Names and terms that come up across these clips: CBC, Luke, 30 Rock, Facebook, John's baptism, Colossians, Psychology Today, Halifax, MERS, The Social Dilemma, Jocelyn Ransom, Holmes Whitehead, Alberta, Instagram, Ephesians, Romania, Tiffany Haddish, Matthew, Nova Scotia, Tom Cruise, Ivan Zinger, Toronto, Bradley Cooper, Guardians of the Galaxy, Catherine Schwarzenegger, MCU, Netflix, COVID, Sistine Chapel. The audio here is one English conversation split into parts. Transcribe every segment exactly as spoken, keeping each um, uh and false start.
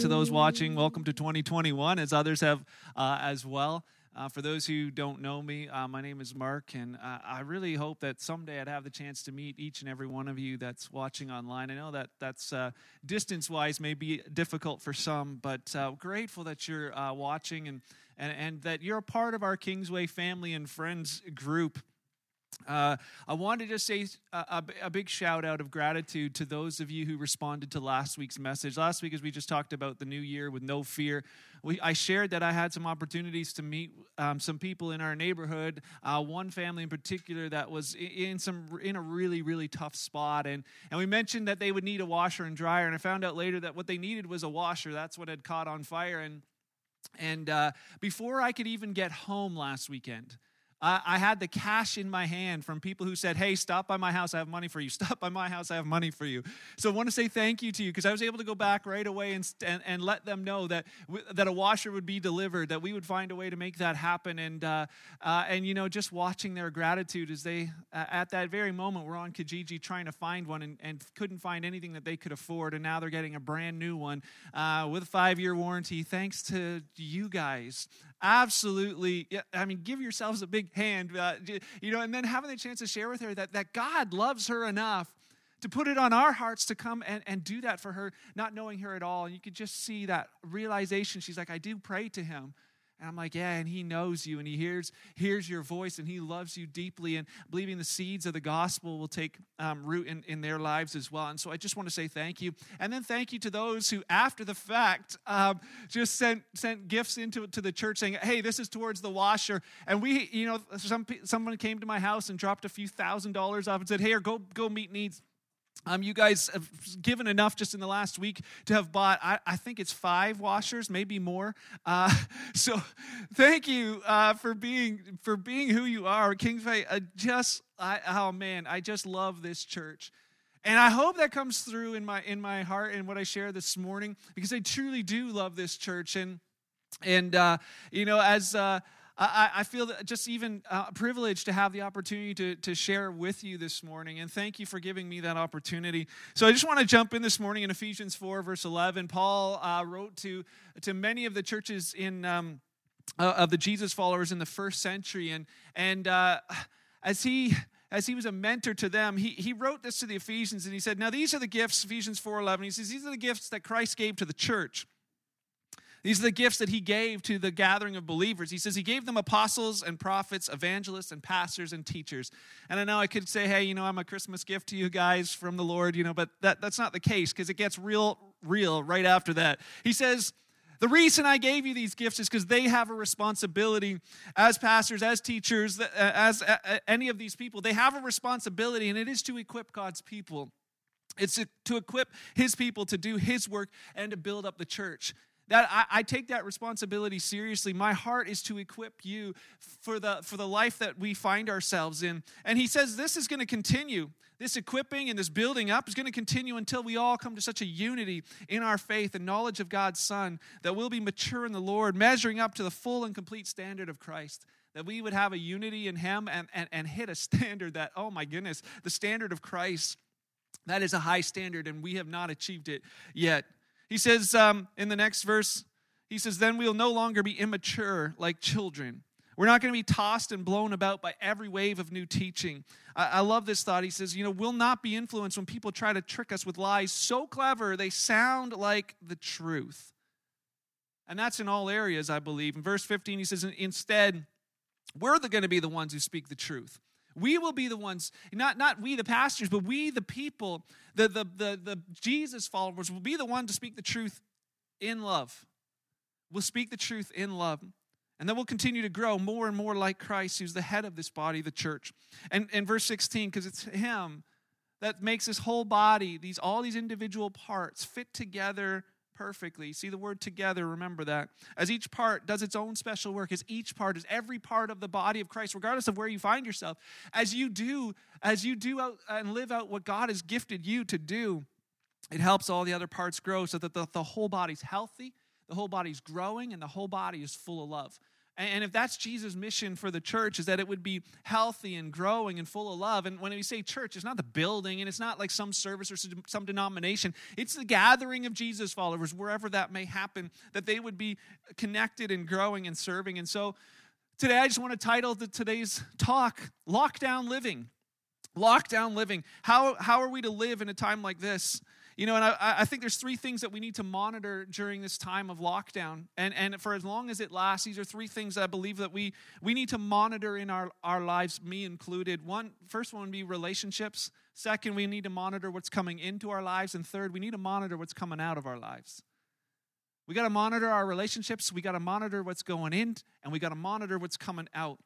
to those watching, welcome to twenty twenty-one, as others have uh, as well. Uh, for those who don't know me, uh, my name is Mark, and uh, I really hope that someday I'd have the chance to meet each and every one of you that's watching online. I know that that's uh, distance-wise may be difficult for some, but uh, grateful that you're uh, watching and, and, and that you're a part of our Kingsway family and friends group. Uh, I want to just say a, a big shout out of gratitude to those of you who responded to last week's message. Last week, as we just talked about the new year with no fear, we, I shared that I had some opportunities to meet um, some people in our neighborhood, uh, one family in particular that was in some in a really, really tough spot. And, and we mentioned that they would need a washer and dryer, and I found out later that what they needed was a washer. That's what had caught on fire. And, and uh, before I could even get home last weekend, Uh, I had the cash in my hand from people who said, hey, stop by my house, I have money for you. Stop by my house, I have money for you. So I want to say thank you to you, because I was able to go back right away and and, and let them know that w- that a washer would be delivered, that we would find a way to make that happen. And, uh, uh, and you know, just watching their gratitude as they, uh, at that very moment, were on Kijiji trying to find one and, and couldn't find anything that they could afford. And now they're getting a brand new one uh, with a five-year warranty, thanks to you guys. Absolutely. I mean, give yourselves a big hand, uh, you know, and then having the chance to share with her that, that God loves her enough to put it on our hearts to come and, and do that for her, not knowing her at all. And you could just see that realization. She's like, I do pray to him. And I'm like, yeah, and he knows you, and he hears hears your voice, and he loves you deeply, and believing the seeds of the gospel will take um, root in, in their lives as well. And so I just want to say thank you. And then thank you to those who, after the fact, um, just sent sent gifts into to the church saying, hey, this is towards the washer. And we, you know, some someone came to my house and dropped a few thousand dollars off and said, hey, or go, go meet needs. Um, you guys have given enough just in the last week to have bought, I, I think it's five washers, maybe more. Uh, so thank you uh, for being for being who you are. Kingsway, uh, just, I, oh man, I just love this church. And I hope that comes through in my in my heart and what I share this morning, because I truly do love this church. And, and uh, you know, as... Uh, I, I feel that just even uh, privileged to have the opportunity to, to share with you this morning, and thank you for giving me that opportunity. So I just want to jump in this morning in Ephesians four, verse eleven. Paul uh, wrote to to many of the churches in um, uh, of the Jesus followers in the first century, and and uh, as he as he was a mentor to them, he he wrote this to the Ephesians, and he said, "Now these are the gifts." Ephesians four, eleven. He says, "These are the gifts that Christ gave to the church." These are the gifts that he gave to the gathering of believers. He says he gave them apostles and prophets, evangelists and pastors and teachers. And I know I could say, hey, you know, I'm a Christmas gift to you guys from the Lord, you know, but that, that's not the case, because it gets real, real right after that. He says, the reason I gave you these gifts is because they have a responsibility as pastors, as teachers, as any of these people. They have a responsibility, and it is to equip God's people. It's to equip his people to do his work and to build up the church. That I, I take that responsibility seriously. My heart is to equip you for the for the life that we find ourselves in. And he says this is going to continue. This equipping and this building up is going to continue until we all come to such a unity in our faith and knowledge of God's Son that we'll be mature in the Lord, measuring up to the full and complete standard of Christ. That we would have a unity in him and, and, and hit a standard that, oh my goodness, the standard of Christ, that is a high standard, and we have not achieved it yet. He says um, in the next verse, he says, then we'll no longer be immature like children. We're not going to be tossed and blown about by every wave of new teaching. I-, I love this thought. He says, you know, we'll not be influenced when people try to trick us with lies so clever they sound like the truth. And that's in all areas, I believe. In verse fifteen, he says, instead, we're going to be the ones who speak the truth. We will be the ones, not, not we the pastors, but we the people, the, the, the, the Jesus followers will be the one to speak the truth in love. We'll speak the truth in love. And then we'll continue to grow more and more like Christ, who's the head of this body, the church. And, and verse sixteen, because it's him that makes this whole body, these all these individual parts fit together perfectly. See the word together, remember that. As each part does its own special work, as each part, as every part of the body of Christ, regardless of where you find yourself, as you do, as you do out and live out what God has gifted you to do, it helps all the other parts grow so that the, the whole body's healthy, the whole body's growing, and the whole body is full of love. And if that's Jesus' mission for the church, is that it would be healthy and growing and full of love. And when we say church, it's not the building and it's not like some service or some denomination. It's the gathering of Jesus followers, wherever that may happen, that they would be connected and growing and serving. And so today I just want to title the, today's talk, Lockdown Living. Lockdown Living. How, how are we to live in a time like this? You know, and I, I think there's three things that we need to monitor during this time of lockdown. And and for as long as it lasts, these are three things that I believe that we we need to monitor in our, our lives, me included. One, first one would be relationships. Second, we need to monitor what's coming into our lives. And third, we need to monitor what's coming out of our lives. We got to monitor our relationships. We got to monitor what's going in, and we got to monitor what's coming out.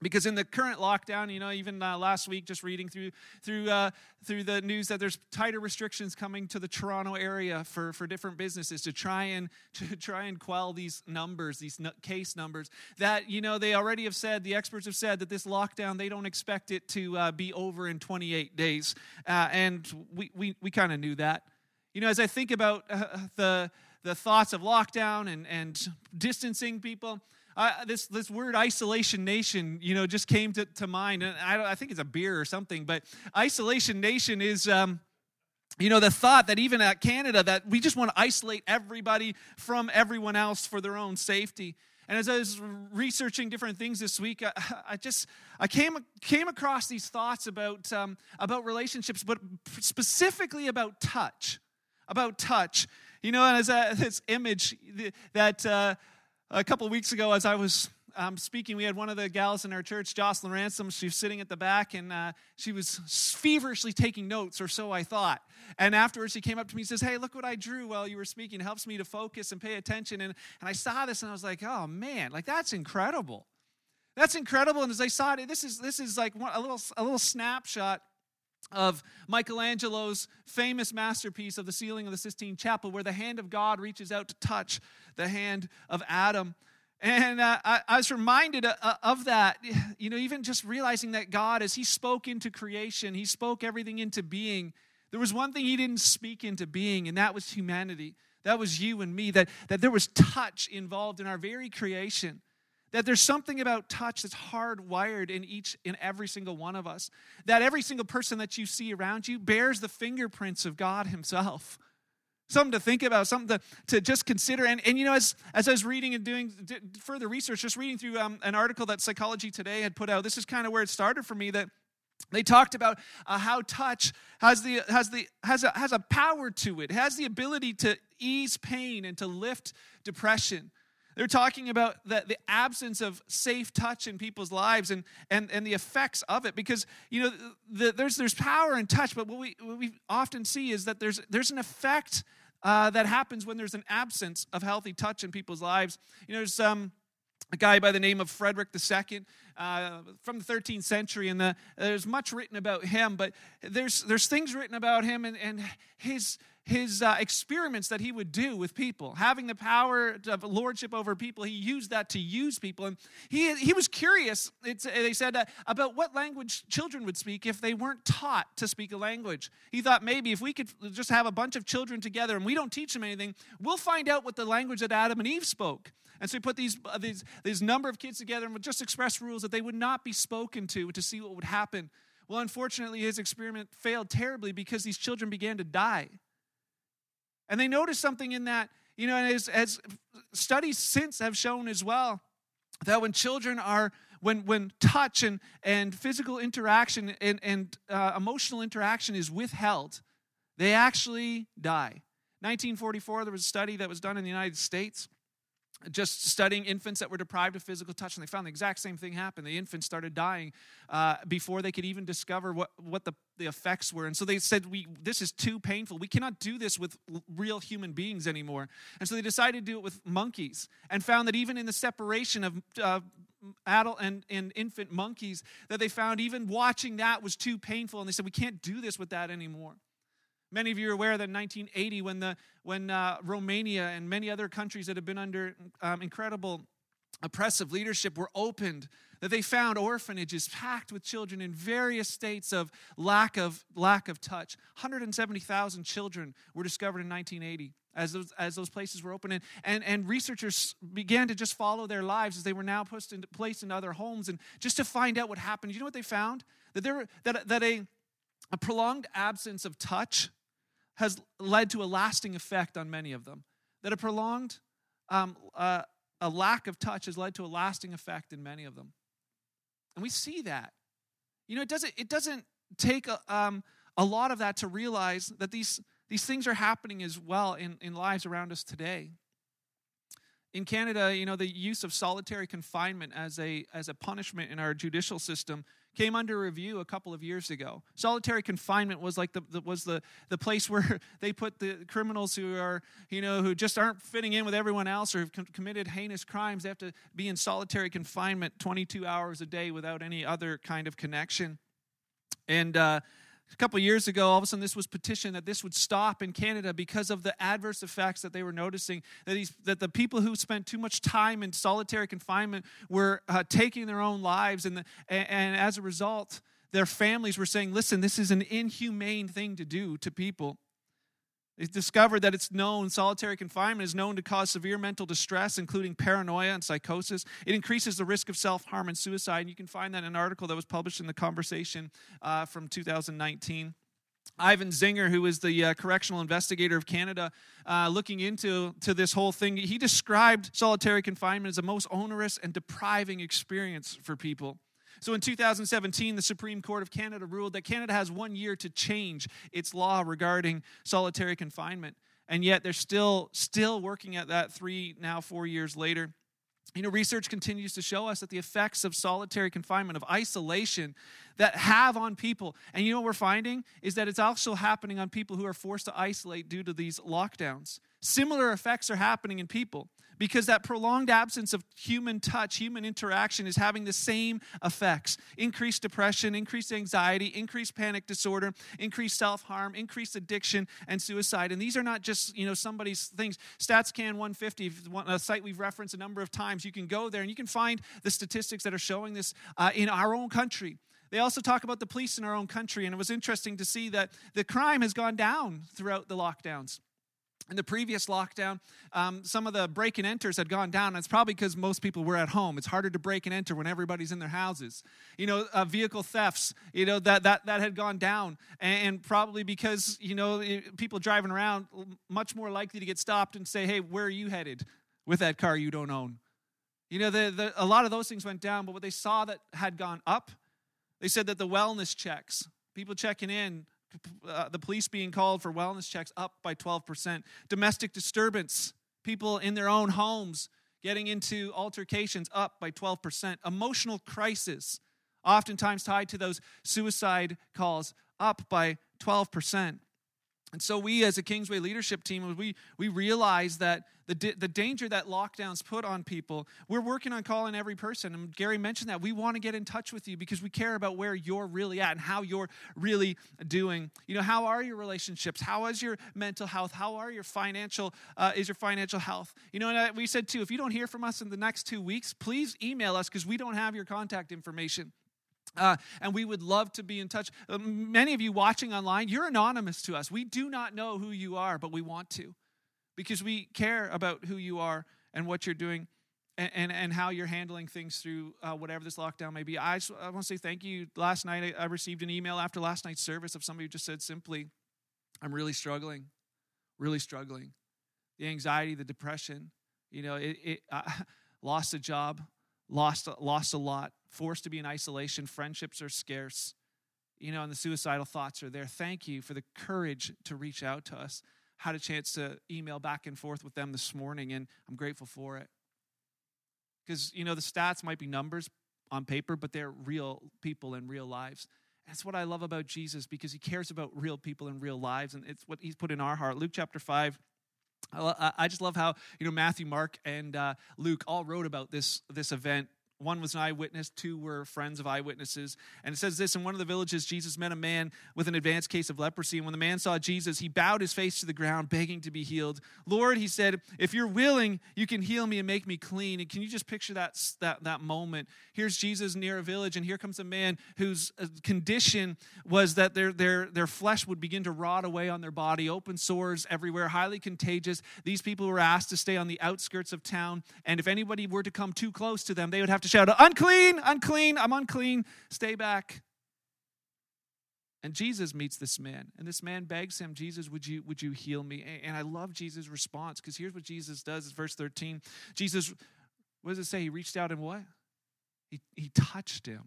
Because in the current lockdown, you know, even uh, last week, just reading through through uh, through the news that there's tighter restrictions coming to the Toronto area for, for different businesses to try and to try and quell these numbers, these n- case numbers. That, you know, they already have said, the experts have said that this lockdown, they don't expect it to uh, be over in twenty-eight days, uh, and we we we kind of knew that. You know, as I think about uh, the the thoughts of lockdown and and distancing people. Uh, this this word isolation nation, you know, just came to, to mind. And I, don't, I think it's a beer or something, but isolation nation is, um, you know, the thought that even at Canada that we just want to isolate everybody from everyone else for their own safety. And as I was researching different things this week, I, I just I came came across these thoughts about um, about relationships, but specifically about touch, about touch. You know, and as a, this image that. Uh, A couple of weeks ago, as I was um, speaking, we had one of the gals in our church, Jocelyn Ransom. She was sitting at the back, and uh, she was feverishly taking notes, or so I thought. And afterwards, she came up to me and says, "Hey, look what I drew while you were speaking. It helps me to focus and pay attention." And, and I saw this, and I was like, oh, man, like that's incredible. That's incredible. And as I saw it, this is this is like one, a little a little snapshot of Michelangelo's famous masterpiece of the ceiling of the Sistine Chapel, where the hand of God reaches out to touch the hand of Adam. And uh, I, I was reminded of that, you know, even just realizing that God, as he spoke into creation, he spoke everything into being. There was one thing he didn't speak into being, and that was humanity. That was you and me, that, that there was touch involved in our very creation. That there's something about touch that's hardwired in each in every single one of us. That every single person that you see around you bears the fingerprints of God himself. Something to think about, something to, to just consider. And, and you know, as, as I was reading and doing further research, just reading through um, an article that Psychology Today had put out, this is kind of where it started for me, that they talked about uh, how touch has the has the has a, has a power to it. It has the ability to ease pain and to lift depression. They're talking about the, the absence of safe touch in people's lives and, and, and the effects of it, because you know the, there's there's power in touch, but what we what we often see is that there's there's an effect uh, that happens when there's an absence of healthy touch in people's lives. You know, there's um, a guy by the name of Frederick the Second uh, from the thirteenth century, and the, there's much written about him, but there's there's things written about him and and his. His uh, experiments that he would do with people, having the power of lordship over people, he used that to use people. And he he was curious, it's, they said, uh, about what language children would speak if they weren't taught to speak a language. He thought, maybe if we could just have a bunch of children together and we don't teach them anything, we'll find out what the language that Adam and Eve spoke. And so he put these, uh, these, these number of kids together and would just express rules that they would not be spoken to to see what would happen. Well, unfortunately, his experiment failed terribly because these children began to die. And they noticed something in that, you know, and as, as studies since have shown as well, that when children are, when when touch and, and physical interaction and, and uh, emotional interaction is withheld, they actually die. nineteen forty-four, there was a study that was done in the United States, just studying infants that were deprived of physical touch, and they found the exact same thing happened. The infants started dying uh, before they could even discover what, what the, the effects were. And so they said, "We this is too painful. We cannot do this with real human beings anymore." And so they decided to do it with monkeys, and found that even in the separation of uh, adult and, and infant monkeys, that they found even watching that was too painful, and they said, "We can't do this with that anymore." Many of you are aware that in nineteen eighty, when the when uh, Romania and many other countries that have been under um, incredible oppressive leadership were opened, that they found orphanages packed with children in various states of lack of lack of touch. one hundred seventy thousand children were discovered in nineteen eighty as those, as those places were opened. And, and, and researchers began to just follow their lives as they were now placed into, placed into other homes, and just to find out what happened. You know what they found? That there were, that, that a, a prolonged absence of touch has led to a lasting effect on many of them. That a prolonged um, uh, a lack of touch has led to a lasting effect in many of them. And we see that. You know, it doesn't it doesn't take a, um, a lot of that to realize that these, these things are happening as well in, in lives around us today. In Canada, you know, the use of solitary confinement as a as a punishment in our judicial system came under review a couple of years ago. Solitary confinement was like the, the was the, the place where they put the criminals who are, you know, who just aren't fitting in with everyone else or have com- committed heinous crimes. They have to be in solitary confinement twenty-two hours a day without any other kind of connection. And uh, a couple of years ago, all of a sudden, this was petitioned that this would stop in Canada because of the adverse effects that they were noticing, that these, that the people who spent too much time in solitary confinement were uh, taking their own lives, and, the, and and as a result, their families were saying, "Listen, this is an inhumane thing to do to people." They discovered that it's known, solitary confinement is known to cause severe mental distress, including paranoia and psychosis. It increases the risk of self-harm and suicide. And you can find that in an article that was published in The Conversation uh, from two thousand nineteen. Ivan Zinger, who is the uh, correctional investigator of Canada, uh, looking into to this whole thing, he described solitary confinement as the most onerous and depriving experience for people. So in two thousand seventeen, the Supreme Court of Canada ruled that Canada has one year to change its law regarding solitary confinement. And yet they're still still working at that three, now four years later. You know, research continues to show us that the effects of solitary confinement, of isolation, that have on people. And you know what we're finding? Is that it's also happening on people who are forced to isolate due to these lockdowns. Similar effects are happening in people, because that prolonged absence of human touch, human interaction is having the same effects. Increased depression, increased anxiety, increased panic disorder, increased self-harm, increased addiction, and suicide. And these are not just, you know, somebody's things. StatsCan one fifty, a site we've referenced a number of times, you can go there and you can find the statistics that are showing this uh, in our own country. They also talk about the police in our own country, and it was interesting to see that the crime has gone down throughout the lockdowns. In the previous lockdown, um, some of the break and enters had gone down. That's probably because most people were at home. It's harder to break and enter when everybody's in their houses. You know, uh, vehicle thefts, you know, that, that, that had gone down. And, and probably because, you know, it, people driving around much more likely to get stopped and say, "Hey, where are you headed with that car you don't own?" You know, the, the, a lot of those things went down. But what they saw that had gone up, they said that the wellness checks, people checking in, Uh, the police being called for wellness checks, up by twelve percent. Domestic disturbance, people in their own homes getting into altercations, up by twelve percent. Emotional crisis, oftentimes tied to those suicide calls, up by twelve percent. And so we as a Kingsway leadership team, we we realize that the di- the danger that lockdowns put on people, we're working on calling every person. And Gary mentioned that. We want to get in touch with you because we care about where you're really at and how you're really doing. You know, how are your relationships? How is your mental health? How are your financial, uh, is your financial health? You know, and I, we said too, if you don't hear from us in the next two weeks, please email us because we don't have your contact information. Uh, and we would love to be in touch. Uh, many of you watching online, you're anonymous to us. We do not know who you are, but we want to, because we care about who you are and what you're doing and, and, and how you're handling things through uh, whatever this lockdown may be. I, I want to say thank you. Last night, I, I received an email after last night's service of somebody who just said simply, "I'm really struggling, really struggling. The anxiety, the depression, you know, it, it uh, lost a job, lost lost a lot. Forced to be in isolation, friendships are scarce, you know, and the suicidal thoughts are there. Thank you for the courage to reach out to us." Had a chance to email back and forth with them this morning, and I'm grateful for it. Because, you know, the stats might be numbers on paper, but they're real people and real lives. That's what I love about Jesus, because he cares about real people and real lives, and it's what he's put in our heart. Luke chapter five. I just love how, you know, Matthew, Mark, and uh, Luke all wrote about this this event One was an eyewitness, two were friends of eyewitnesses. And it says this, in one of the villages, Jesus met a man with an advanced case of leprosy. And when the man saw Jesus, he bowed his face to the ground, begging to be healed. Lord, he said, if you're willing, you can heal me and make me clean. And can you just picture that, that, that moment? Here's Jesus near a village, and here comes a man whose condition was that their, their, their flesh would begin to rot away on their body, open sores everywhere, highly contagious. These people were asked to stay on the outskirts of town, and if anybody were to come too close to them, they would have to shout, unclean, unclean, I'm unclean, stay back. And Jesus meets this man, and this man begs him, Jesus, would you would you heal me? And I love Jesus' response, because here's what Jesus does, is verse thirteen. Jesus, what does it say? He reached out and what? He, he touched him.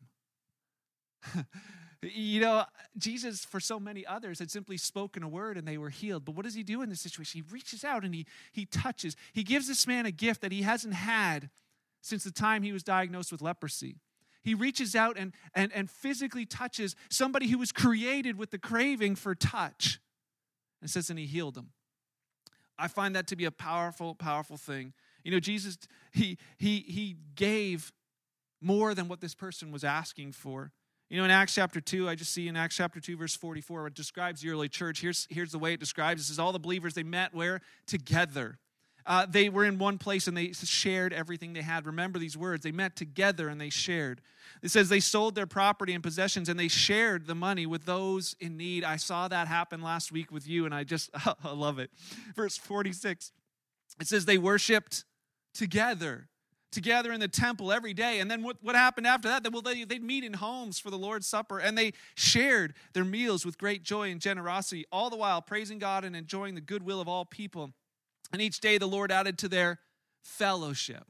You know, Jesus, for so many others, had simply spoken a word and they were healed. But what does he do in this situation? He reaches out and he he touches. He gives this man a gift that he hasn't had since the time he was diagnosed with leprosy. He reaches out and, and, and physically touches somebody who was created with the craving for touch. And it says, and he healed him. I find that to be a powerful, powerful thing. You know, Jesus, he he he gave more than what this person was asking for. You know, in Acts chapter two, I just see in Acts chapter two, verse forty-four, it describes the early church. Here's, here's the way it describes. It says, all the believers, they met where? Together. Uh, they were in one place and they shared everything they had. Remember these words. They met together and they shared. It says they sold their property and possessions and they shared the money with those in need. I saw that happen last week with you and I just I love it. Verse forty-six, it says they worshiped together, together in the temple every day. And then what, what happened after that? Well, they, they'd meet in homes for the Lord's Supper and they shared their meals with great joy and generosity, all the while praising God and enjoying the goodwill of all people. And each day the Lord added to their fellowship,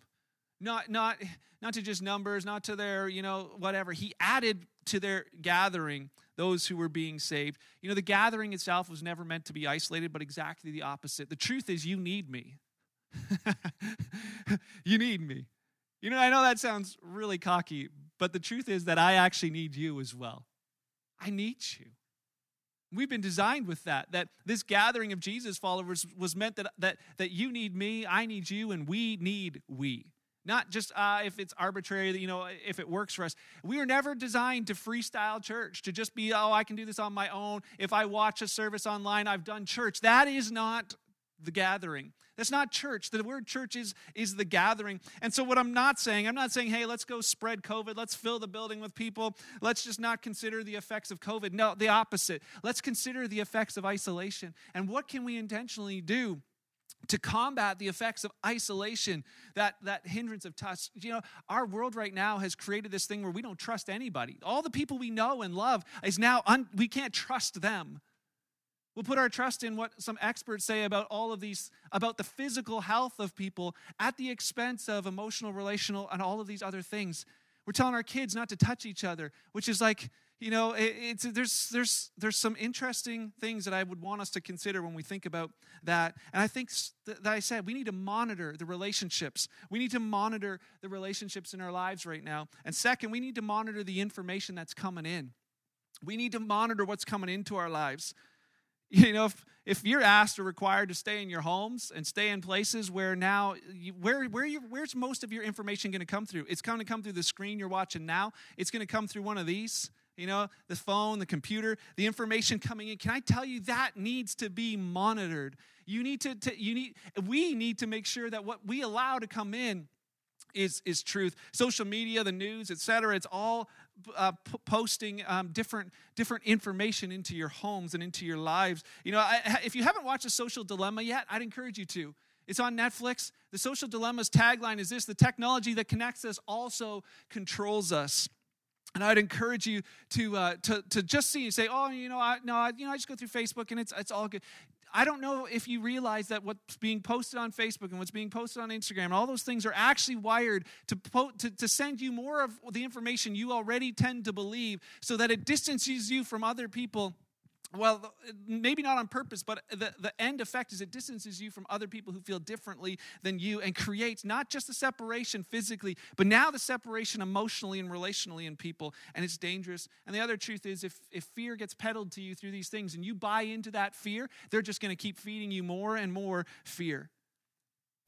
not not not to just numbers, not to their, you know, whatever. He added to their gathering those who were being saved. You know, the gathering itself was never meant to be isolated, but exactly the opposite. The truth is you need me. You need me. You know, I know that sounds really cocky, but the truth is that I actually need you as well. I need you. We've been designed with that, that this gathering of Jesus followers was meant that that that you need me, I need you, and we need we. Not just uh, if it's arbitrary, you know, if it works for us. We are never designed to freestyle church, to just be, oh, I can do this on my own. If I watch a service online, I've done church. That is not the gathering. That's not church. The word church is, is the gathering. And so what I'm not saying, I'm not saying, hey, let's go spread COVID. Let's fill the building with people. Let's just not consider the effects of COVID. No, the opposite. Let's consider the effects of isolation. And what can we intentionally do to combat the effects of isolation, that, that hindrance of touch? You know, our world right now has created this thing where we don't trust anybody. All the people we know and love is now, un- we can't trust them. We'll put our trust in what some experts say about all of these, about the physical health of people at the expense of emotional, relational, and all of these other things. We're telling our kids not to touch each other, which is like, you know, it, it's there's there's there's some interesting things that I would want us to consider when we think about that. And I think that I said we need to monitor the relationships. We need to monitor the relationships in our lives right now. And second, we need to monitor the information that's coming in. We need to monitor what's coming into our lives. You know, if, if you're asked or required to stay in your homes and stay in places where now, you, where where you, where's most of your information going to come through? It's going to come through the screen you're watching now. It's going to come through one of these, you know, the phone, the computer, the information coming in. Can I tell you that needs to be monitored? You need to, to you need, we need to make sure that what we allow to come in is is truth. Social media, the news, et cetera, it's all Uh, p- posting um, different different information into your homes and into your lives. You know, I, if you haven't watched The Social Dilemma yet, I'd encourage you to. It's on Netflix. The Social Dilemma's tagline is this: the technology that connects us also controls us. And I'd encourage you to uh, to to just see and say, oh, you know, I no, I, you know, I just go through Facebook and it's it's all good. I don't know if you realize that what's being posted on Facebook and what's being posted on Instagram and all those things are actually wired to, po- to to send you more of the information you already tend to believe, so that it distances you from other people. Well, maybe not on purpose, but the, the end effect is it distances you from other people who feel differently than you, and creates not just the separation physically, but now the separation emotionally and relationally in people, and it's dangerous. And the other truth is if, if fear gets peddled to you through these things and you buy into that fear, they're just going to keep feeding you more and more fear.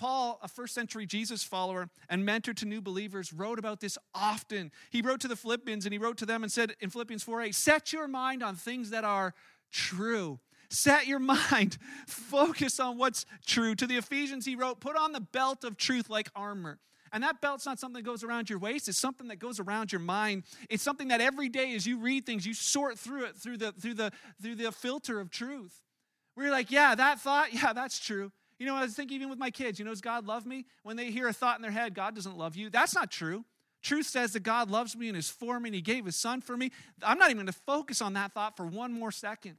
Paul, a first century Jesus follower and mentor to new believers, wrote about this often. He wrote to the Philippians and he wrote to them and said in Philippians four eight, set your mind on things that are true. Set your mind, focus on what's true. To the Ephesians, he wrote, put on the belt of truth like armor. And that belt's not something that goes around your waist. It's something that goes around your mind. It's something that every day as you read things, you sort through it through the through the through the filter of truth. Where you're like, yeah, that thought, yeah, that's true. You know, I was thinking even with my kids, you know, does God love me? When they hear a thought in their head, God doesn't love you. That's not true. Truth says that God loves me and is for me and he gave his son for me. I'm not even going to focus on that thought for one more second.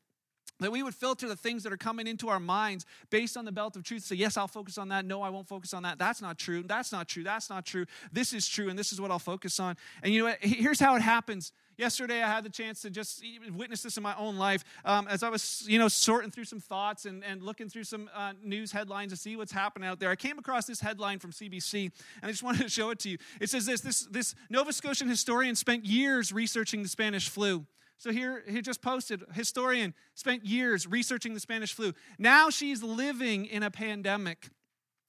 That we would filter the things that are coming into our minds based on the belt of truth. Say, yes, I'll focus on that. No, I won't focus on that. That's not true. That's not true. That's not true. This is true, and this is what I'll focus on. And you know what? Here's how it happens. Yesterday, I had the chance to just witness this in my own life. Um, as I was, you know, sorting through some thoughts and, and looking through some uh, news headlines to see what's happening out there, I came across this headline from C B C, and I just wanted to show it to you. It says this, this, this Nova Scotian historian spent years researching the Spanish flu. So here, he just posted, historian spent years researching the Spanish flu. Now she's living in a pandemic.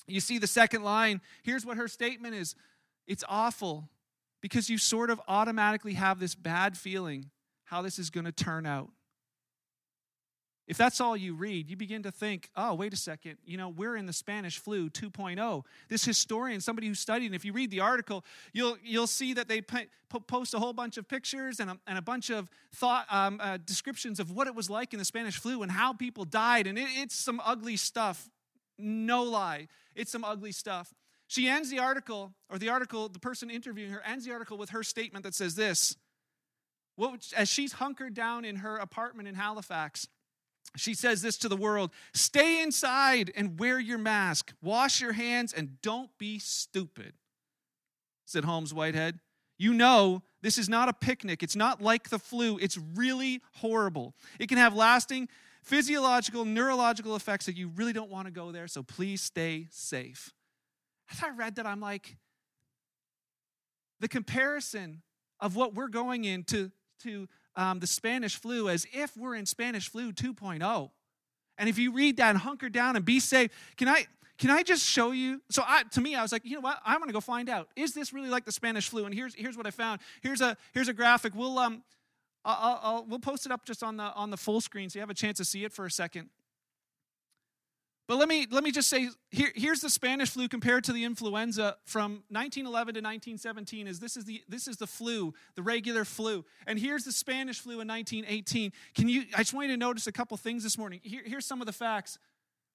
You see the second line. Here's what her statement is. It's awful because you sort of automatically have this bad feeling how this is going to turn out. If that's all you read, you begin to think, oh, wait a second, you know, we're in the Spanish flu two point oh. This historian, somebody who studied, and if you read the article, you'll you'll see that they p- post a whole bunch of pictures and a, and a bunch of thought um, uh, descriptions of what it was like in the Spanish flu and how people died, and it, it's some ugly stuff. No lie. It's some ugly stuff. She ends the article, or the article, the person interviewing her ends the article with her statement that says this. What, as she's hunkered down in her apartment in Halifax, she says this to the world, stay inside and wear your mask, wash your hands, and don't be stupid, said Holmes Whitehead. You know, this is not a picnic. It's not like the flu. It's really horrible. It can have lasting physiological, neurological effects that you really don't want to go there, so please stay safe. As I read that, I'm like, the comparison of what we're going into to Um, the Spanish flu as if we're in Spanish flu two point oh. And if you read that and hunker down and be safe, can I can I just show you? So I, to me, I was like, you know what? I'm going to go find out. Is this really like the Spanish flu? And here's here's what I found. Here's a here's a graphic. We'll um I'll, I'll we'll post it up just on the on the full screen so you have a chance to see it for a second. But let me let me just say here, here's the Spanish flu compared to the influenza from nineteen eleven to nineteen seventeen. Is this is the this is the flu, the regular flu, and here's the Spanish flu in nineteen eighteen. Can you? I just want you to notice a couple things this morning. Here, here's some of the facts.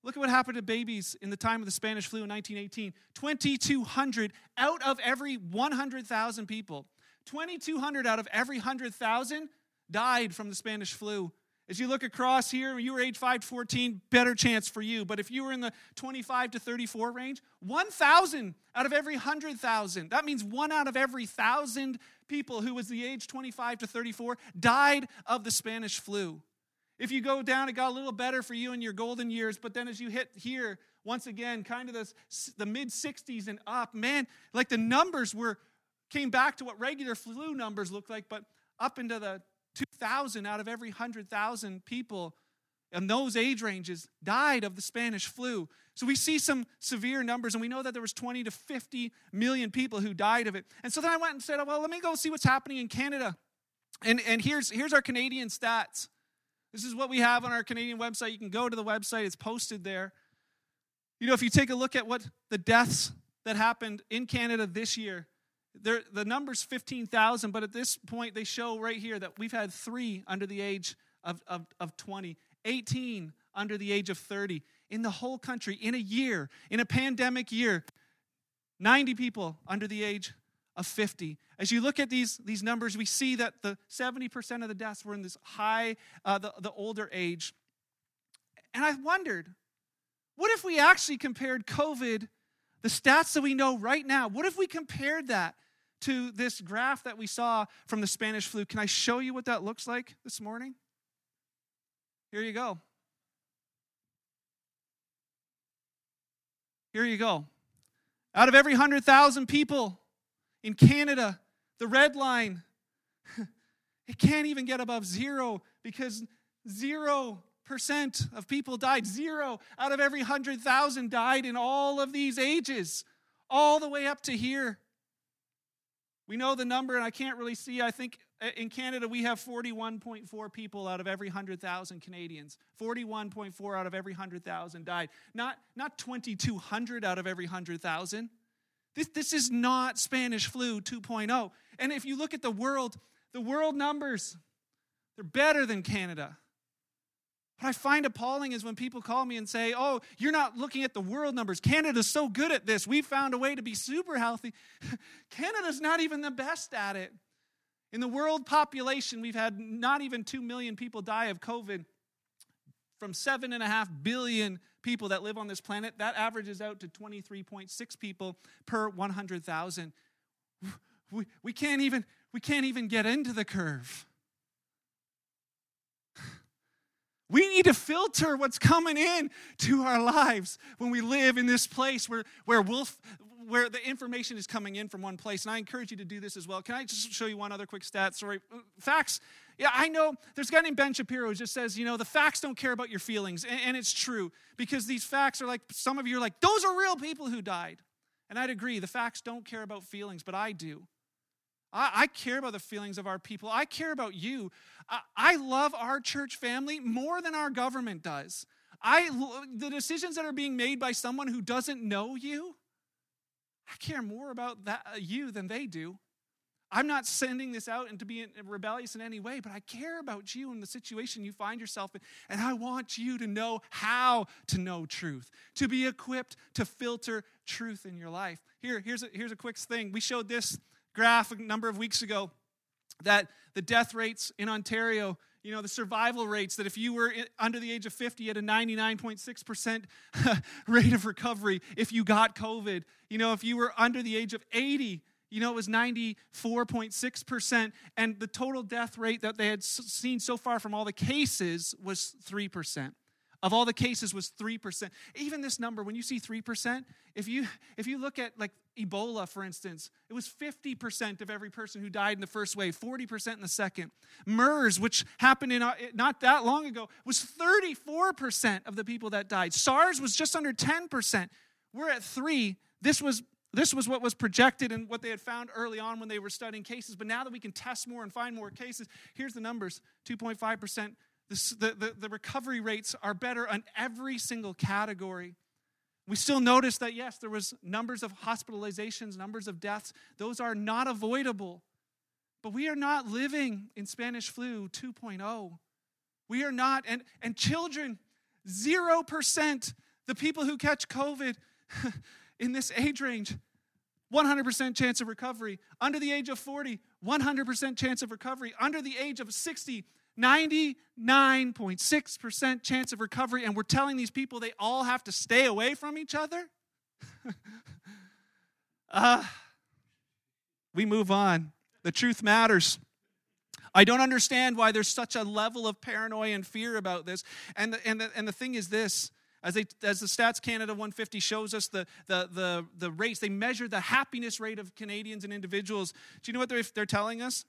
Look at what happened to babies in the time of the Spanish flu in nineteen eighteen. twenty-two hundred out of every one hundred thousand people, twenty-two hundred out of every one hundred thousand died from the Spanish flu. As you look across here, when you were age five to fourteen, better chance for you. But if you were in the twenty-five to thirty-four range, one thousand out of every one hundred thousand. That means one out of every one thousand people who was the age twenty-five to thirty-four died of the Spanish flu. If you go down, it got a little better for you in your golden years. But then as you hit here, once again, kind of the, the mid-sixties and up, man, like the numbers were came back to what regular flu numbers looked like, but up into the two thousand out of every one hundred thousand people in those age ranges died of the Spanish flu. So we see some severe numbers, and we know that there was twenty to fifty million people who died of it. And so then I went and said, oh, well, let me go see what's happening in Canada. And, and here's, here's our Canadian stats. This is what we have on our Canadian website. You can go to the website. It's posted there. You know, if you take a look at what the deaths that happened in Canada this year, There, the number's fifteen thousand, but at this point, they show right here that we've had three under the age of, of, of twenty, eighteen under the age of thirty. In the whole country, in a year, in a pandemic year, ninety people under the age of fifty. As you look at these, these numbers, we see that the seventy percent of the deaths were in this high, uh, the, the older age. And I wondered, what if we actually compared COVID, the stats that we know right now, what if we compared that to this graph that we saw from the Spanish flu? Can I show you what that looks like this morning? Here you go. Here you go. Out of every one hundred thousand people in Canada, the red line, it can't even get above zero because zero percent percent of people died. Zero out of every one hundred thousand died in all of these ages, all the way up to here. We know the number, and I can't really see. I think in Canada, we have forty-one point four people out of every one hundred thousand Canadians. forty-one point four out of every one hundred thousand died. Not, not twenty-two hundred out of every one hundred thousand. This, this is not Spanish flu two point oh. And if you look at the world, the world numbers, they're better than Canada. What I find appalling is when people call me and say, oh, you're not looking at the world numbers. Canada's so good at this. We found a way to be super healthy. Canada's not even the best at it. In the world population, we've had not even two million people die of COVID. From seven point five billion people that live on this planet, that averages out to twenty-three point six people per one hundred thousand. We, we, can't even, we can't even get into the curve. We need to filter what's coming in to our lives when we live in this place where, where, we'll, where the information is coming in from one place. And I encourage you to do this as well. Can I just show you one other quick stat? Sorry, facts. Yeah, I know there's a guy named Ben Shapiro who just says, you know, the facts don't care about your feelings. And, and it's true, because these facts are like, some of you are like, those are real people who died. And I'd agree, the facts don't care about feelings, but I do. I care about the feelings of our people. I care about you. I love our church family more than our government does. I the decisions that are being made by someone who doesn't know you, I care more about that, you than they do. I'm not sending this out and to be rebellious in any way, but I care about you and the situation you find yourself in, and I want you to know how to know truth, to be equipped to filter truth in your life. Here, here's a, here's a quick thing. We showed this graph a number of weeks ago that the death rates in Ontario, you know, the survival rates, that if you were under the age of fifty, you had a ninety-nine point six percent rate of recovery if you got COVID. You know, if you were under the age of eighty, you know, it was ninety-four point six percent. And the total death rate that they had seen so far from all the cases was three percent. Of all the cases was three percent. Even this number, when you see three percent, if you if you look at like Ebola, for instance, it was fifty percent of every person who died in the first wave, forty percent in the second. MERS, which happened in not that long ago, was thirty-four percent of the people that died. SARS was just under ten percent. We're at three. This was This was what was projected and what they had found early on when they were studying cases. But now that we can test more and find more cases, here's the numbers, two point five percent. The, the, the recovery rates are better on every single category. We still notice that, yes, there was numbers of hospitalizations, numbers of deaths. Those are not avoidable. But we are not living in Spanish flu two point oh. We are not. And, and children, zero percent. The people who catch COVID in this age range, one hundred percent chance of recovery. Under the age of forty, one hundred percent chance of recovery. Under the age of sixty, ninety-nine point six percent chance of recovery, and we're telling these people they all have to stay away from each other? uh, we move on. The truth matters. I don't understand why there's such a level of paranoia and fear about this. And the, and the, and the thing is this. As, they, as the Stats Canada one fifty shows us the, the, the, the rates, they measure the happiness rate of Canadians and individuals. Do you know what they're, they're telling us?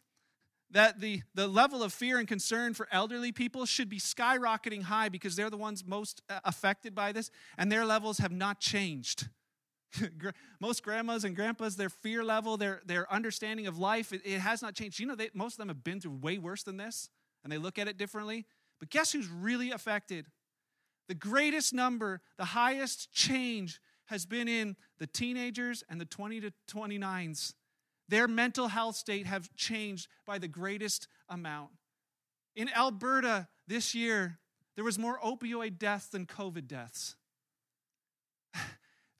That the, the level of fear and concern for elderly people should be skyrocketing high because they're the ones most affected by this, and their levels have not changed. Most grandmas and grandpas, their fear level, their, their understanding of life, it, it has not changed. You know, they, most of them have been through way worse than this, and they look at it differently. But guess who's really affected? The greatest number, the highest change has been in the teenagers and the twenty to twenty-nines. Their mental health state have changed by the greatest amount. In Alberta this year, there was more opioid deaths than COVID deaths.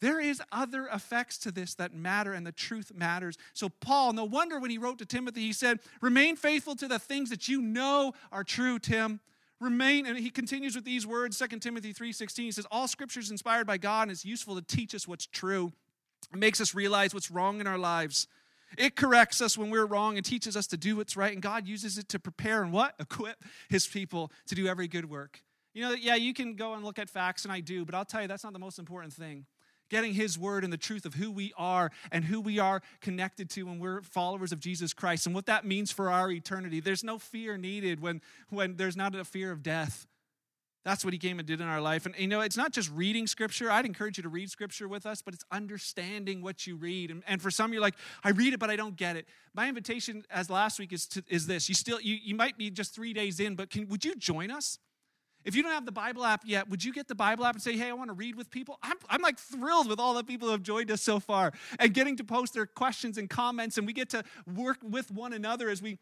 There is other effects to this that matter, and the truth matters. So Paul, no wonder when he wrote to Timothy, he said, remain faithful to the things that you know are true, Tim. Remain, and he continues with these words, Second Timothy three sixteen, he says, all scripture is inspired by God and is useful to teach us what's true. It makes us realize what's wrong in our lives. It corrects us when we're wrong and teaches us to do what's right. And God uses it to prepare and what? Equip his people to do every good work. You know, yeah, you can go and look at facts, and I do, but I'll tell you, that's not the most important thing. Getting his word and the truth of who we are and who we are connected to when we're followers of Jesus Christ and what that means for our eternity. There's no fear needed when, when there's not a fear of death. That's what he came and did in our life. And, you know, it's not just reading Scripture. I'd encourage you to read Scripture with us, but it's understanding what you read. And, and for some, you're like, I read it, but I don't get it. My invitation, as last week, is to, is this. You still, you, you might be just three days in, but can, would you join us? If you don't have the Bible app yet, would you get the Bible app and say, hey, I want to read with people? I'm, I'm like thrilled with all the people who have joined us so far and getting to post their questions and comments, and we get to work with one another as we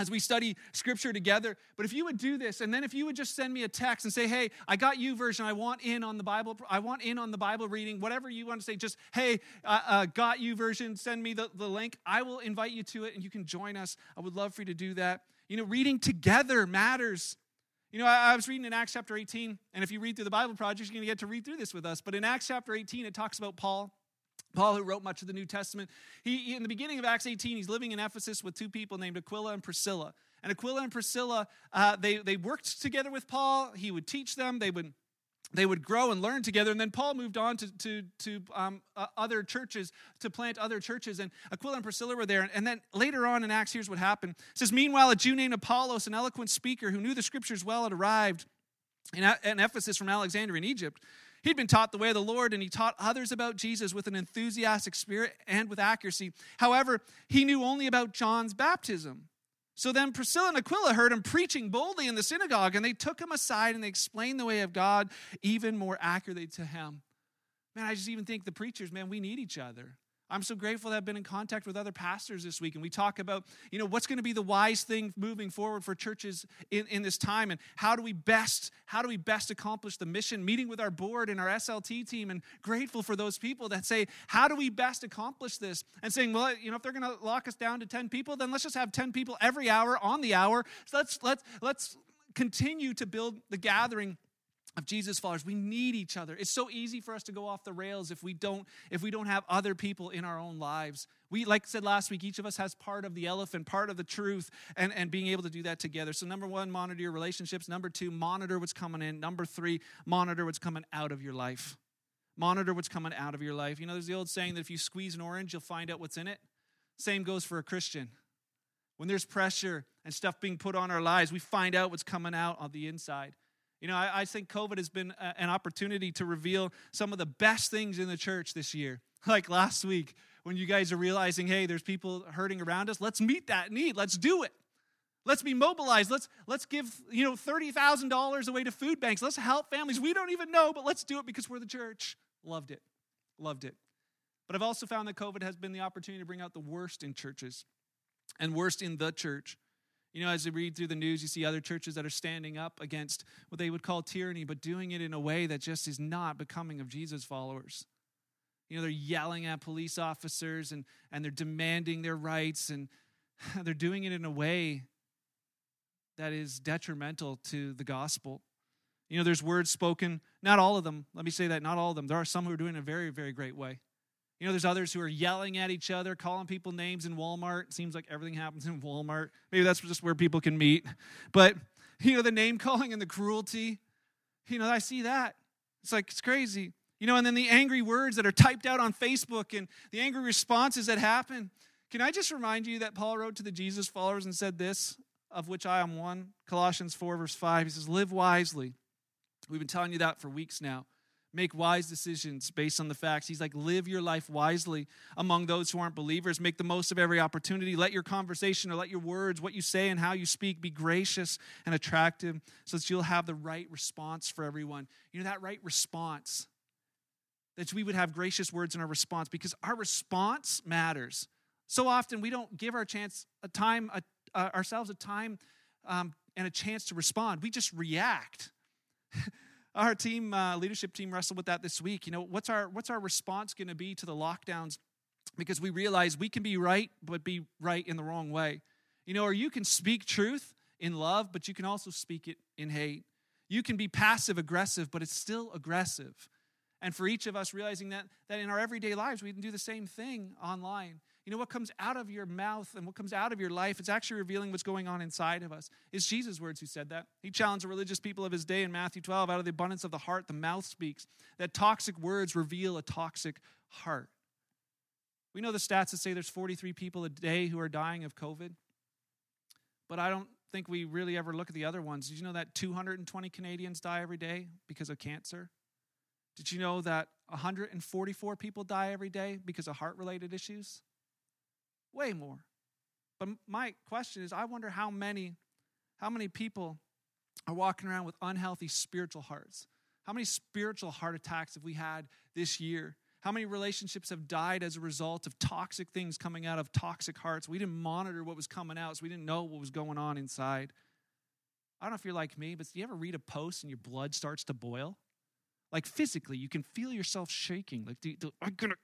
as we study Scripture together. But if you would do this, and then if you would just send me a text and say, hey, I got you version, I want in on the Bible, I want in on the Bible reading, whatever you want to say, just, hey, uh, uh, got you version, send me the, the link. I will invite you to it, and you can join us. I would love for you to do that. You know, reading together matters. You know, I, I was reading in Acts chapter eighteen, and if you read through the Bible Project, you're going to get to read through this with us. But in Acts chapter eighteen, it talks about Paul. Paul, who wrote much of the New Testament, he in the beginning of Acts eighteen, he's living in Ephesus with two people named Aquila and Priscilla. And Aquila and Priscilla, uh, they they worked together with Paul. He would teach them. They would they would grow and learn together. And then Paul moved on to to to um, uh, other churches to plant other churches. And Aquila and Priscilla were there. And, and then later on in Acts, here's what happened. It says, meanwhile, a Jew named Apollos, an eloquent speaker who knew the Scriptures well, had arrived in, in Ephesus from Alexandria in Egypt. He'd been taught the way of the Lord, and he taught others about Jesus with an enthusiastic spirit and with accuracy. However, he knew only about John's baptism. So then Priscilla and Aquila heard him preaching boldly in the synagogue, and they took him aside, and they explained the way of God even more accurately to him. Man, I just even think the preachers, man, we need each other. I'm so grateful that I've been in contact with other pastors this week, and we talk about, you know, what's going to be the wise thing moving forward for churches in, in this time, and how do we best, how do we best accomplish the mission, meeting with our board and our S L T team, and grateful for those people that say, how do we best accomplish this? And saying, well, you know, if they're going to lock us down to ten people, then let's just have ten people every hour on the hour. So let's, let's, let's continue to build the gathering of Jesus followers. We need each other. It's so easy for us to go off the rails if we don't if we don't have other people in our own lives. We, like I said last week, each of us has part of the elephant, part of the truth, and, and being able to do that together. So number one, monitor your relationships. Number two, monitor what's coming in. Number three, monitor what's coming out of your life. Monitor what's coming out of your life. You know, there's the old saying that if you squeeze an orange, you'll find out what's in it. Same goes for a Christian. When there's pressure and stuff being put on our lives, we find out what's coming out on the inside. You know, I, I think COVID has been a, an opportunity to reveal some of the best things in the church this year. Like last week, when you guys are realizing, hey, there's people hurting around us. Let's meet that need. Let's do it. Let's be mobilized. Let's let's give, you know, thirty thousand dollars away to food banks. Let's help families. We don't even know, but let's do it because we're the church. Loved it. Loved it. But I've also found that COVID has been the opportunity to bring out the worst in churches and worst in the church. You know, as you read through the news, you see other churches that are standing up against what they would call tyranny, but doing it in a way that just is not becoming of Jesus followers. You know, they're yelling at police officers and, and they're demanding their rights, and they're doing it in a way that is detrimental to the gospel. You know, there's words spoken, not all of them, let me say that, not all of them. There are some who are doing it in a very, very great way. You know, there's others who are yelling at each other, calling people names in Walmart. It seems like everything happens in Walmart. Maybe that's just where people can meet. But, you know, the name calling and the cruelty, you know, I see that. It's like, it's crazy. You know, and then the angry words that are typed out on Facebook and the angry responses that happen. Can I just remind you that Paul wrote to the Jesus followers and said this, of which I am one, Colossians four, verse five. He says, live wisely. We've been telling you that for weeks now. Make wise decisions based on the facts. He's like, live your life wisely among those who aren't believers. Make the most of every opportunity. Let your conversation or let your words, what you say and how you speak, be gracious and attractive so that you'll have the right response for everyone. You know, that right response, that we would have gracious words in our response, because our response matters. So often we don't give our chance a time, a, uh, ourselves a time um, and a chance to respond. We just react. Our team, uh, leadership team, wrestled with that this week. You know, what's our what's our response going to be to the lockdowns? Because we realize we can be right, but be right in the wrong way. You know, or you can speak truth in love, but you can also speak it in hate. You can be passive-aggressive, but it's still aggressive. And for each of us, realizing that that in our everyday lives, we can do the same thing online. You know, what comes out of your mouth and what comes out of your life, it's actually revealing what's going on inside of us. It's Jesus' words who said that. He challenged the religious people of his day in Matthew twelve, out of the abundance of the heart, the mouth speaks, that toxic words reveal a toxic heart. We know the stats that say there's forty-three people a day who are dying of COVID, but I don't think we really ever look at the other ones. Did you know that two hundred twenty Canadians die every day because of cancer? Did you know that one hundred forty-four people die every day because of heart-related issues? Way more. But my question is, I wonder how many, how many people are walking around with unhealthy spiritual hearts? How many spiritual heart attacks have we had this year? How many relationships have died as a result of toxic things coming out of toxic hearts? We didn't monitor what was coming out, so we didn't know what was going on inside. I don't know if you're like me, but do you ever read a post and your blood starts to boil? Like physically, you can feel yourself shaking. Like, do you, do, I'm gonna,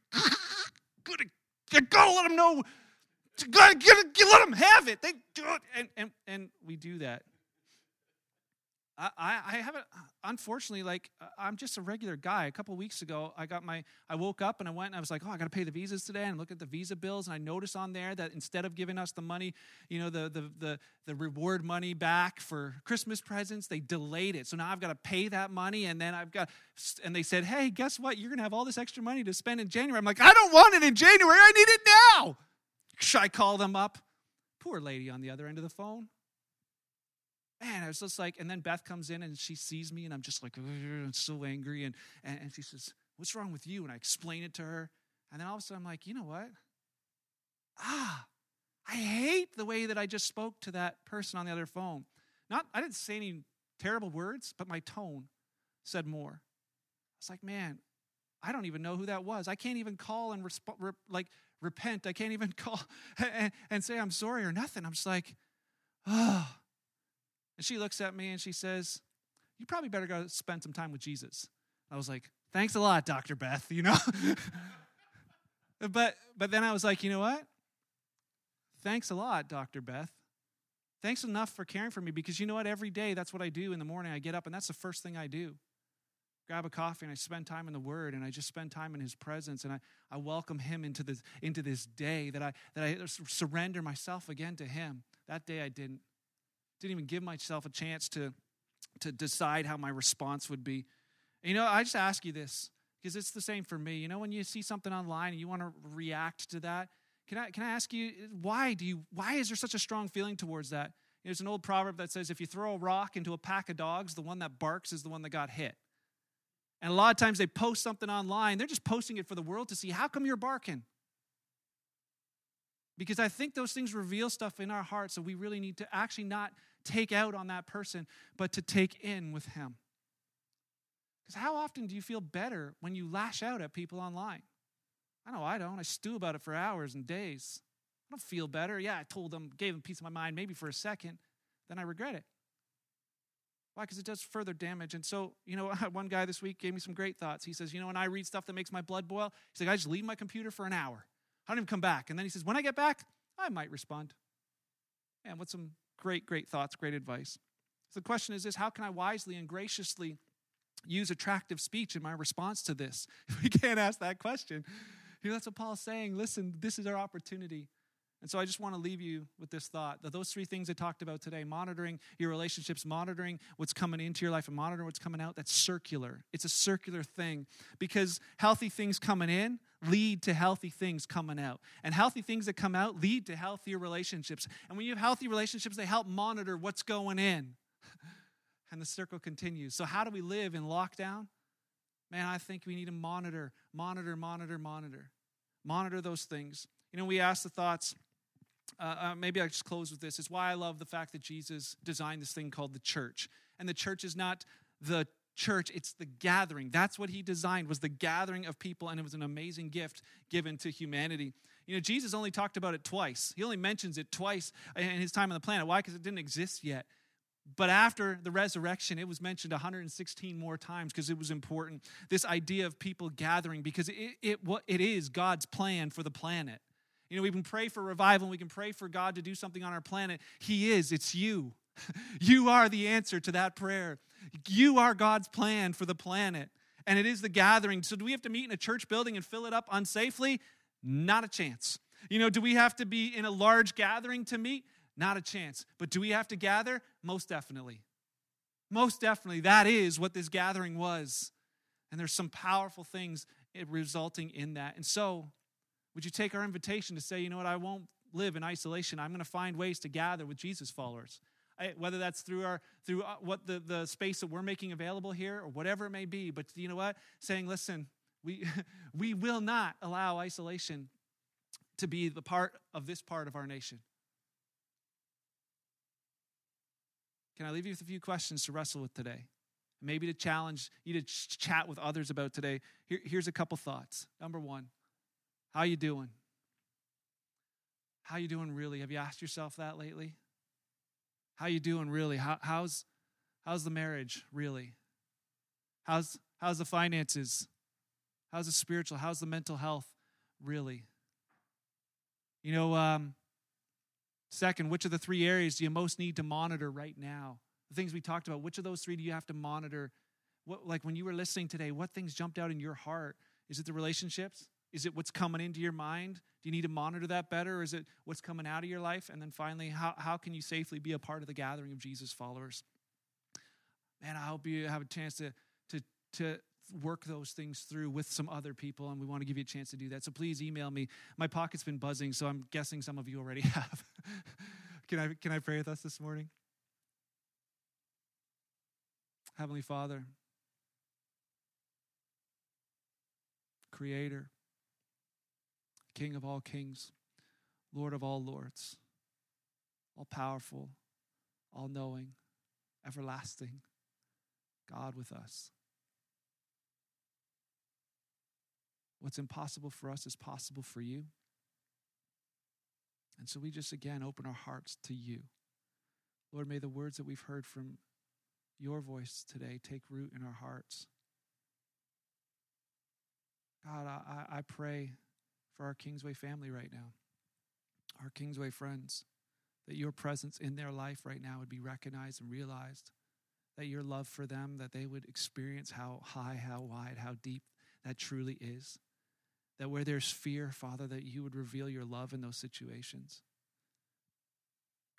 gonna, I gotta let them know. Gotta, gotta, gotta let them have it. They do it, and and and we do that. I, I haven't, unfortunately, like, I'm just a regular guy. A couple weeks ago, I got my, I woke up and I went and I was like, oh, I got to pay the visas today. And look at the visa bills. And I noticed on there that instead of giving us the money, you know, the, the, the, the reward money back for Christmas presents, they delayed it. So now I've got to pay that money. And then I've got, and they said, hey, guess what? You're going to have all this extra money to spend in January. I'm like, I don't want it in January. I need it now. Should I call them up? Poor lady on the other end of the phone. Man, I was just like, and then Beth comes in and she sees me and I'm just like, I'm so angry. And, and, and she says, what's wrong with you? And I explain it to her. And then all of a sudden I'm like, you know what? Ah, I hate the way that I just spoke to that person on the other phone. Not, I didn't say any terrible words, but my tone said more. It's like, man, I don't even know who that was. I can't even call and resp- re- like repent. I can't even call and, and say I'm sorry or nothing. I'm just like, ah. Oh. And she looks at me and she says, you probably better go spend some time with Jesus. I was like, thanks a lot, Doctor Beth, you know. but but then I was like, you know what? Thanks a lot, Doctor Beth. Thanks enough for caring for me, because you know what? Every day, that's what I do in the morning. I get up and that's the first thing I do. Grab a coffee and I spend time in the Word, and I just spend time in His presence, and I, I welcome Him into this, into this day that I, that I surrender myself again to Him. That day I didn't. Didn't even give myself a chance to, to decide how my response would be. You know, I just ask you this, because it's the same for me. You know, when you see something online and you want to react to that, can I can I ask you, why do you why is there such a strong feeling towards that? There's an old proverb that says, if you throw a rock into a pack of dogs, the one that barks is the one that got hit. And a lot of times they post something online, they're just posting it for the world to see. How come you're barking? Because I think those things reveal stuff in our hearts that we really need to actually not take out on that person, but to take in with him. Because how often do you feel better when you lash out at people online? I know I don't. I stew about it for hours and days. I don't feel better. Yeah, I told them, gave them a piece of my mind, maybe for a second. Then I regret it. Why? Because it does further damage. And so, you know, one guy this week gave me some great thoughts. He says, you know, when I read stuff that makes my blood boil, he's like, I just leave my computer for an hour. I don't even come back. And then he says, when I get back, I might respond. And with some great, great thoughts, great advice. So the question is this, how can I wisely and graciously use attractive speech in my response to this? If we can't ask that question, you know, that's what Paul's saying. Listen, this is our opportunity. And so I just want to leave you with this thought, that those three things I talked about today, monitoring your relationships, monitoring what's coming into your life, and monitoring what's coming out, that's circular. It's a circular thing, because healthy things coming in lead to healthy things coming out. And healthy things that come out lead to healthier relationships. And when you have healthy relationships, they help monitor what's going in. And the circle continues. So how do we live in lockdown? Man, I think we need to monitor, monitor, monitor, monitor. Monitor those things. You know, we ask the thoughts. Uh, uh, maybe I just close with this. It's why I love the fact that Jesus designed this thing called the church. And the church is not the church, it's the gathering. That's what he designed, was the gathering of people, and it was an amazing gift given to humanity. You know, Jesus only talked about it twice. He only mentions it twice in his time on the planet. Why? Because it didn't exist yet. But after the resurrection, it was mentioned one hundred sixteen more times, because it was important. This idea of people gathering, because it, it, what it is God's plan for the planet. You know, we can pray for revival, and we can pray for God to do something on our planet. He is. It's you. You are the answer to that prayer. You are God's plan for the planet, and it is the gathering. So do we have to meet in a church building and fill it up unsafely? Not a chance. You know, do we have to be in a large gathering to meet? Not a chance. But do we have to gather? Most definitely. Most definitely. That is what this gathering was, and there's some powerful things resulting in that. And so would you take our invitation to say, you know what, I won't live in isolation. I'm going to find ways to gather with Jesus followers. whether that's through our through what the, the space that we're making available here or whatever it may be. But you know what? Saying, listen, we we will not allow isolation to be the part of this part of our nation. Can I leave you with a few questions to wrestle with today? Maybe to challenge you to ch- chat with others about today. Here, here's a couple thoughts. Number one, how you doing? How you doing really? Have you asked yourself that lately? How you doing really? How, how's how's the marriage really? How's how's the finances? How's the spiritual? How's the mental health really? You know, um, second, which of the three areas do you most need to monitor right now? The things we talked about, which of those three do you have to monitor? What, like when you were listening today, what things jumped out in your heart? Is it the relationships? Is it what's coming into your mind? Do you need to monitor that better? Or is it what's coming out of your life? And then finally, how, how can you safely be a part of the gathering of Jesus followers? Man, I hope you have a chance to, to, to work those things through with some other people, and we want to give you a chance to do that. So please email me. My pocket's been buzzing, so I'm guessing some of you already have. Can I, can I pray with us this morning? Heavenly Father, Creator, King of all kings, Lord of all lords, all-powerful, all-knowing, everlasting, God with us. What's impossible for us is possible for you. And so we just, again, open our hearts to you. Lord, may the words that we've heard from your voice today take root in our hearts. God, I, I pray for our Kingsway family right now, our Kingsway friends, that your presence in their life right now would be recognized and realized, that your love for them, that they would experience how high, how wide, how deep that truly is. That where there's fear, Father, that you would reveal your love in those situations.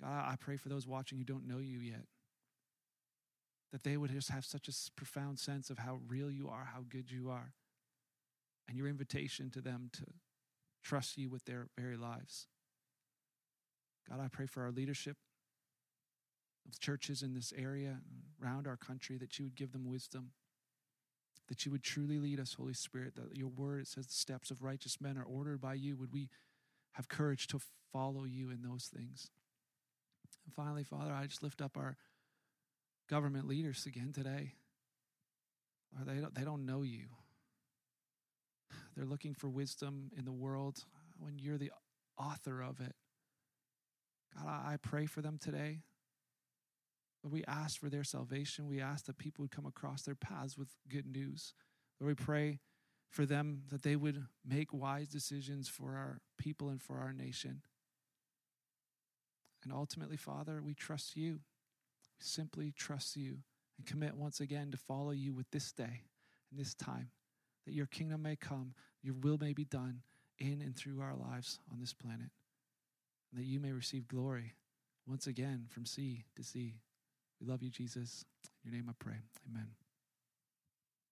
God, I pray for those watching who don't know you yet, that they would just have such a profound sense of how real you are, how good you are, and your invitation to them to trust you with their very lives. God, I pray for our leadership of churches in this area, around our country, that you would give them wisdom, that you would truly lead us, Holy Spirit, that your word, it says the steps of righteous men are ordered by you. Would we have courage to follow you in those things? And finally, Father, I just lift up our government leaders again today. Or they don't, they don't know you. They're looking for wisdom in the world when you're the author of it. God, I pray for them today. Lord, we ask for their salvation. We ask that people would come across their paths with good news. Lord, we pray for them that they would make wise decisions for our people and for our nation. And ultimately, Father, we trust you. We simply trust you and commit once again to follow you with this day and this time, that your kingdom may come, your will may be done in and through our lives on this planet, and that you may receive glory once again from sea to sea. We love you, Jesus. In your name I pray. Amen.